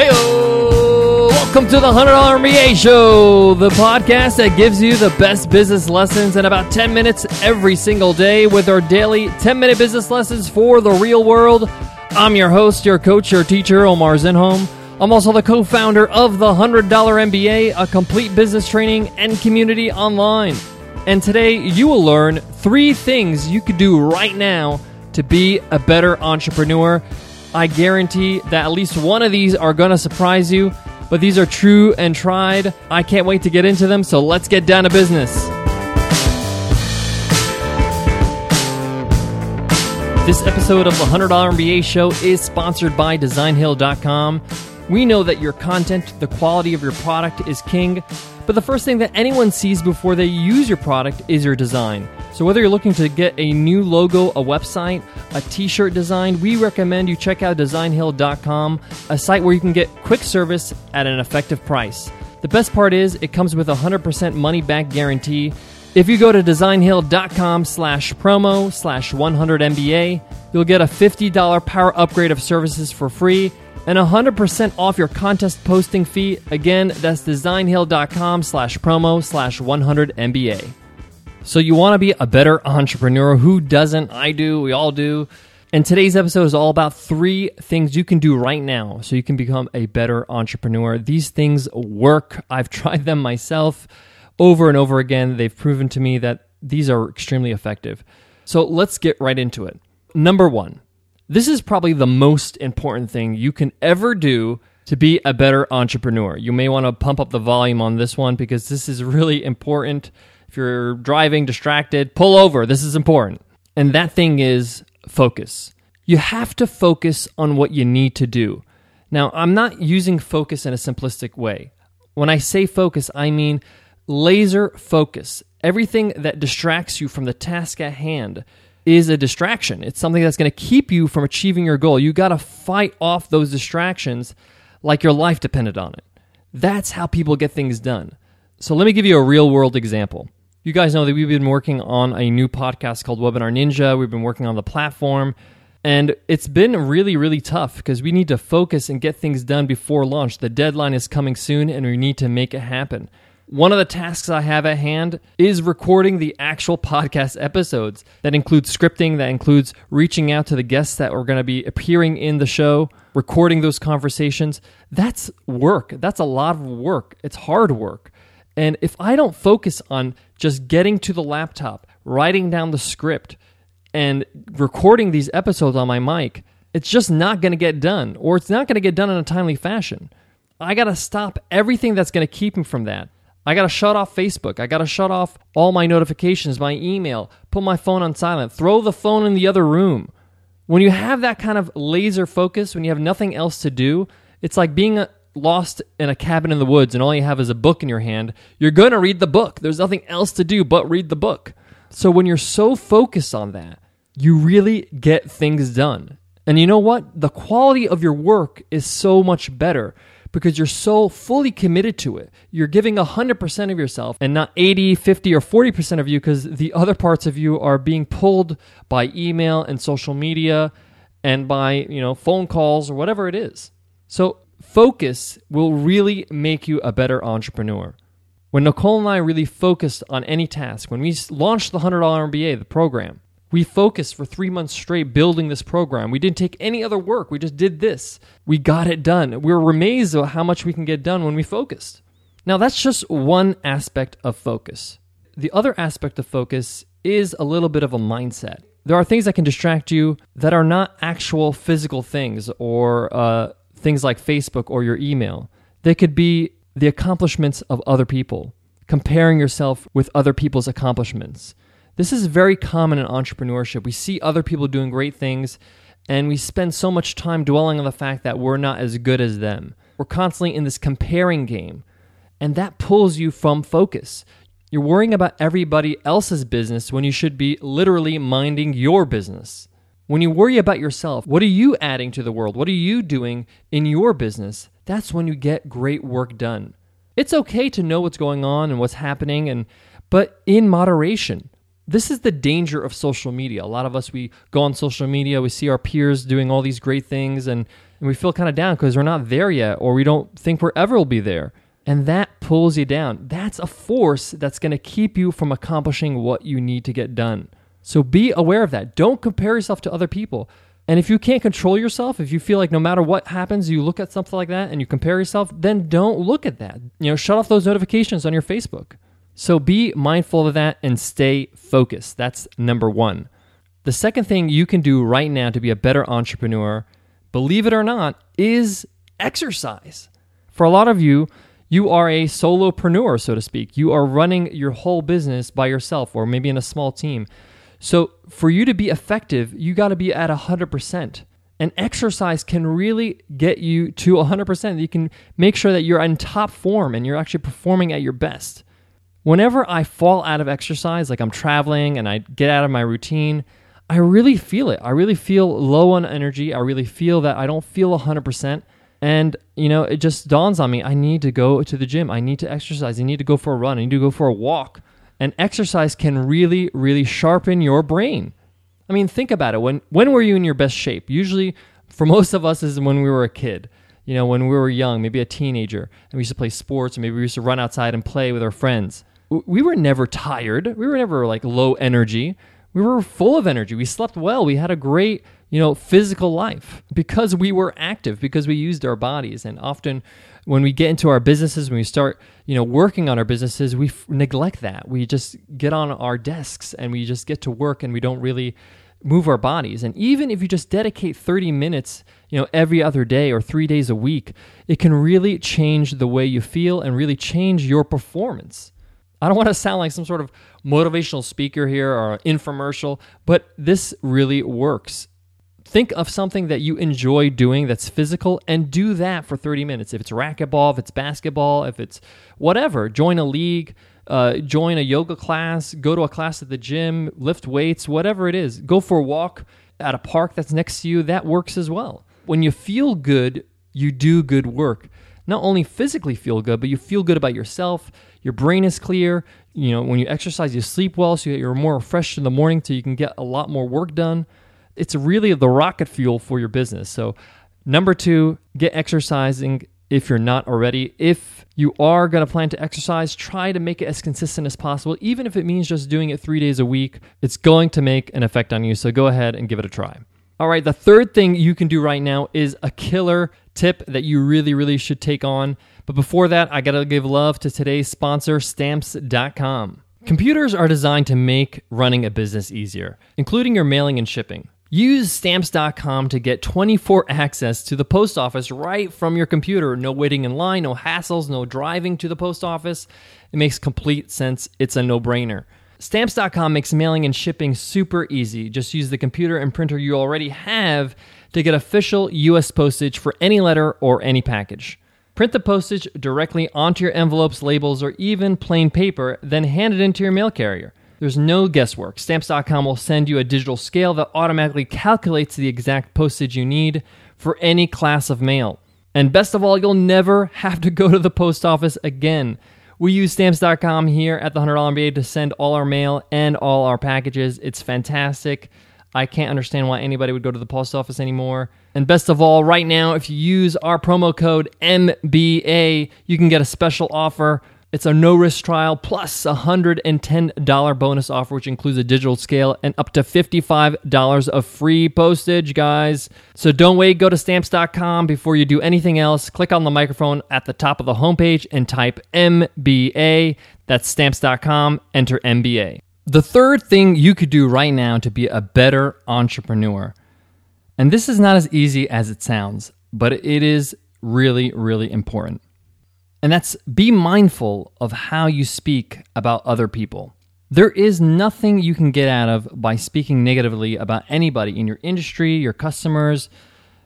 Hey-o! Welcome to the $100 MBA Show, the podcast that gives you the best business lessons in about 10 minutes every single day with our daily 10-minute business lessons for the real world. I'm your host, your coach, your teacher, Omar Zenhom. I'm also the co-founder of the $100 MBA, a complete business training and community online. And today you will learn 3 things you could do right now to be a better entrepreneur. I guarantee that at least one of these are going to surprise you, but these are true and tried. I can't wait to get into them, so let's get down to business. This episode of the $100 MBA Show is sponsored by designhill.com. We know that your content, the quality of your product is king, but the first thing that anyone sees before they use your product is your design. So whether you're looking to get a new logo, a website, a t-shirt design, we recommend you check out designhill.com, a site where you can get quick service at an effective price. The best part is it comes with a 100% money-back guarantee. If you go to designhill.com/promo/100MBA, you'll get a $50 power upgrade of services for free and 100% off your contest posting fee. Again, that's designhill.com/promo/100MBA. So you want to be a better entrepreneur. Who doesn't? I do. We all do. And today's episode is all about 3 things you can do right now so you can become a better entrepreneur. These things work. I've tried them myself over and over again. They've proven to me that these are extremely effective. So let's get right into it. Number 1, this is probably the most important thing you can ever do to be a better entrepreneur. You may want to pump up the volume on this one because this is really important. If you're driving, distracted, pull over. This is important. And that thing is focus. You have to focus on what you need to do. Now, I'm not using focus in a simplistic way. When I say focus, I mean laser focus. Everything that distracts you from the task at hand is a distraction. It's something that's going to keep you from achieving your goal. You got to fight off those distractions like your life depended on it. That's how people get things done. So let me give you a real-world example. You guys know that we've been working on a new podcast called Webinar Ninja. We've been working on the platform, and it's been really, really tough because we need to focus and get things done before launch. The deadline is coming soon, and we need to make it happen. One of the tasks I have at hand is recording the actual podcast episodes. That includes scripting, that includes reaching out to the guests that are going to be appearing in the show, recording those conversations. That's work. That's a lot of work. It's hard work. And if I don't focus on just getting to the laptop, writing down the script, and recording these episodes on my mic, it's just not going to get done, or it's not going to get done in a timely fashion. I got to stop everything that's going to keep me from that. I got to shut off Facebook. I got to shut off all my notifications, my email, put my phone on silent, throw the phone in the other room. When you have that kind of laser focus, when you have nothing else to do, it's like being lost in a cabin in the woods and all you have is a book in your hand. You're going to read the book. There's nothing else to do but read the book. So when you're so focused on that, you really get things done. And you know what? The quality of your work is so much better because you're so fully committed to it. You're giving 100% of yourself and not 80, 50, or 40% of you because the other parts of you are being pulled by email and social media and by, phone calls or whatever it is. So focus will really make you a better entrepreneur. When Nicole and I really focused on any task, when we launched the $100 MBA, the program, we focused for 3 months straight building this program. We didn't take any other work. We just did this. We got it done. We were amazed at how much we can get done when we focused. Now, that's just one aspect of focus. The other aspect of focus is a little bit of a mindset. There are things that can distract you that are not actual physical things or things like Facebook or your email. They could be the accomplishments of other people, comparing yourself with other people's accomplishments. This is very common in entrepreneurship. We see other people doing great things, and we spend so much time dwelling on the fact that we're not as good as them. We're constantly in this comparing game, and that pulls you from focus. You're worrying about everybody else's business when you should be literally minding your business. When you worry about yourself, what are you adding to the world? What are you doing in your business? That's when you get great work done. It's okay to know what's going on and what's happening, but in moderation. This is the danger of social media. A lot of us, we go on social media, we see our peers doing all these great things, and and we feel kind of down because we're not there yet, or we don't think we're ever will be there. And that pulls you down. That's a force that's going to keep you from accomplishing what you need to get done. So be aware of that. Don't compare yourself to other people. And if you can't control yourself, if you feel like no matter what happens, you look at something like that and you compare yourself, then don't look at that. You know, shut off those notifications on your Facebook. So be mindful of that and stay focused. That's number one. The second thing you can do right now to be a better entrepreneur, believe it or not, is exercise. For a lot of you, you are a solopreneur, so to speak. You are running your whole business by yourself or maybe in a small team. So for you to be effective, you got to be at 100%. And exercise can really get you to 100%. You can make sure that you're in top form and you're actually performing at your best. Whenever I fall out of exercise, like I'm traveling and I get out of my routine, I really feel it. I really feel low on energy. I really feel that I don't feel 100%. And, you know, it just dawns on me, I need to go to the gym. I need to exercise. I need to go for a run. I need to go for a walk. And exercise can really, really sharpen your brain. I mean, think about it. When were you in your best shape? Usually, for most of us, is when we were a kid. You know, when we were young, maybe a teenager, and we used to play sports, or maybe we used to run outside and play with our friends. We were never tired. We were never like low energy. We were full of energy. We slept well. We had a great, you know, physical life because we were active, because we used our bodies. And often when we get into our businesses, when we start, you know, working on our businesses, we neglect that. We just get on our desks and we just get to work and we don't really move our bodies. And even if you just dedicate 30 minutes, you know, every other day or 3 days a week, it can really change the way you feel and really change your performance. I don't want to sound like some sort of motivational speaker here or infomercial, but this really works. Think of something that you enjoy doing that's physical and do that for 30 minutes. If it's racquetball, if it's basketball, if it's whatever, join a league, join a yoga class, go to a class at the gym, lift weights, whatever it is. Go for a walk at a park that's next to you. That works as well. When you feel good, you do good work. Not only physically feel good, but you feel good about yourself. Your brain is clear. You know, when you exercise, you sleep well, so you're more refreshed in the morning, so you can get a lot more work done. It's really the rocket fuel for your business. So number two, get exercising if you're not already. If you are going to plan to exercise, try to make it as consistent as possible. Even if it means just doing it 3 days a week, it's going to make an effect on you. So go ahead and give it a try. All right, the third thing you can do right now is a killer tip that you really, really should take on. But before that, I gotta give love to today's sponsor, Stamps.com. Computers are designed to make running a business easier, including your mailing and shipping. Use Stamps.com to get 24/7 access to the post office right from your computer. No waiting in line, no hassles, no driving to the post office. It makes complete sense. It's a no-brainer. Stamps.com makes mailing and shipping super easy. Just use the computer and printer you already have to get official U.S. postage for any letter or any package. Print the postage directly onto your envelopes, labels, or even plain paper, then hand it into your mail carrier. There's no guesswork. Stamps.com will send you a digital scale that automatically calculates the exact postage you need for any class of mail. And best of all, you'll never have to go to the post office again. We use Stamps.com here at the $100 MBA to send all our mail and all our packages. It's fantastic. I can't understand why anybody would go to the post office anymore. And best of all, right now, if you use our promo code MBA, you can get a special offer. It's a no-risk trial plus a $110 bonus offer, which includes a digital scale and up to $55 of free postage, guys. So don't wait. Go to Stamps.com before you do anything else. Click on the microphone at the top of the homepage and type MBA. That's Stamps.com. Enter MBA. The third thing you could do right now to be a better entrepreneur, and this is not as easy as it sounds, but it is really, really important. And that's be mindful of how you speak about other people. There is nothing you can get out of by speaking negatively about anybody in your industry, your customers,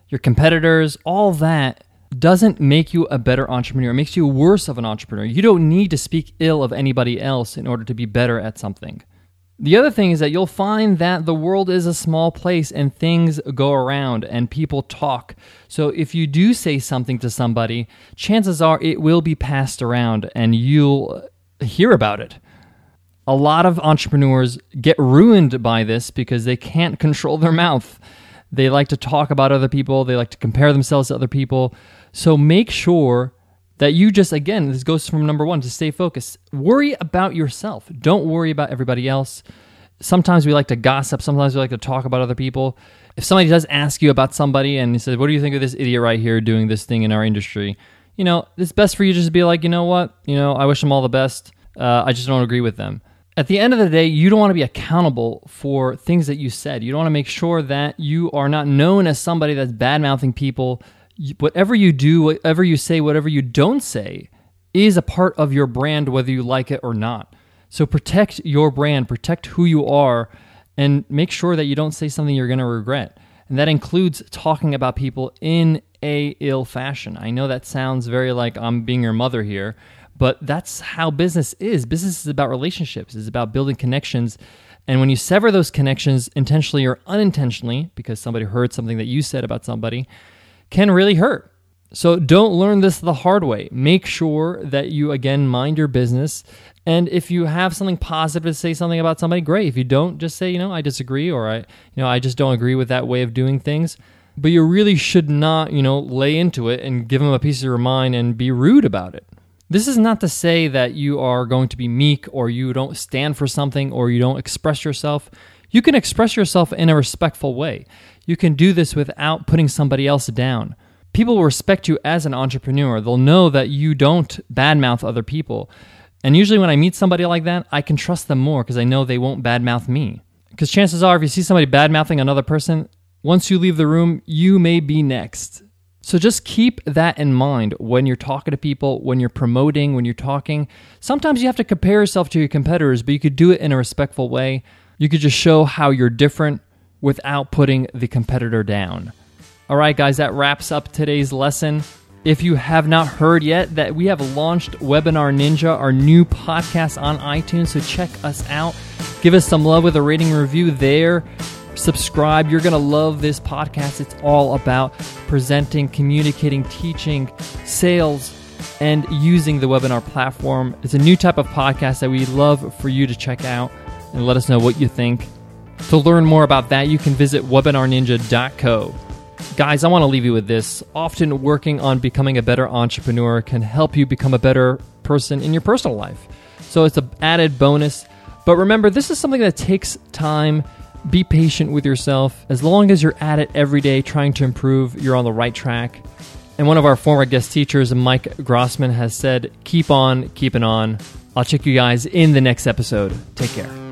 your competitors. All that doesn't make you a better entrepreneur. It makes you worse of an entrepreneur. You don't need to speak ill of anybody else in order to be better at something. The other thing is that you'll find that the world is a small place and things go around and people talk. So if you do say something to somebody, chances are it will be passed around and you'll hear about it. A lot of entrepreneurs get ruined by this because they can't control their mouth. They like to talk about other people. They like to compare themselves to other people. So make sure that you just, again, this goes from number one, to stay focused. Worry about yourself. Don't worry about everybody else. Sometimes we like to gossip. Sometimes we like to talk about other people. If somebody does ask you about somebody and he says, what do you think of this idiot right here doing this thing in our industry? You know, it's best for you just to be like, you know what? You know, I wish them all the best. I just don't agree with them. At the end of the day, you don't want to be accountable for things that you said. You don't want to make sure that you are not known as somebody that's bad-mouthing people. Whatever you do, whatever you say, whatever you don't say is a part of your brand, whether you like it or not. So protect your brand, protect who you are, and make sure that you don't say something you're going to regret. And that includes talking about people in a ill fashion. I know that sounds very like I'm being your mother here, but that's how business is. Business is about relationships. It's about building connections. And when you sever those connections intentionally or unintentionally, because somebody heard something that you said about somebody, can really hurt. So don't learn this the hard way. Make sure that you, again, mind your business. And if you have something positive to say something about somebody, great. If you don't, just say, you know, I disagree, or I just don't agree with that way of doing things. But you really should not, lay into it and give them a piece of your mind and be rude about it. This is not to say that you are going to be meek or you don't stand for something or you don't express yourself. You can express yourself in a respectful way. You can do this without putting somebody else down. People will respect you as an entrepreneur. They'll know that you don't badmouth other people. And usually when I meet somebody like that, I can trust them more because I know they won't badmouth me. Because chances are, if you see somebody badmouthing another person, once you leave the room, you may be next. So just keep that in mind when you're talking to people, when you're promoting, when you're talking. Sometimes you have to compare yourself to your competitors, but you could do it in a respectful way. You could just show how you're different without putting the competitor down. All right, guys, that wraps up today's lesson. If you have not heard yet, that we have launched Webinar Ninja, our new podcast on iTunes, so check us out. Give us some love with a rating review there. Subscribe. You're going to love this podcast. It's all about presenting, communicating, teaching, sales, and using the webinar platform. It's a new type of podcast that we love for you to check out and let us know what you think. To learn more about that, you can visit webinarninja.co. Guys, I want to leave you with this. Often working on becoming a better entrepreneur can help you become a better person in your personal life. So it's an added bonus. But remember, this is something that takes time. Be patient with yourself. As long as you're at it every day trying to improve, you're on the right track. And one of our former guest teachers, Mike Grossman, has said, keep on keeping on. I'll check you guys in the next episode. Take care.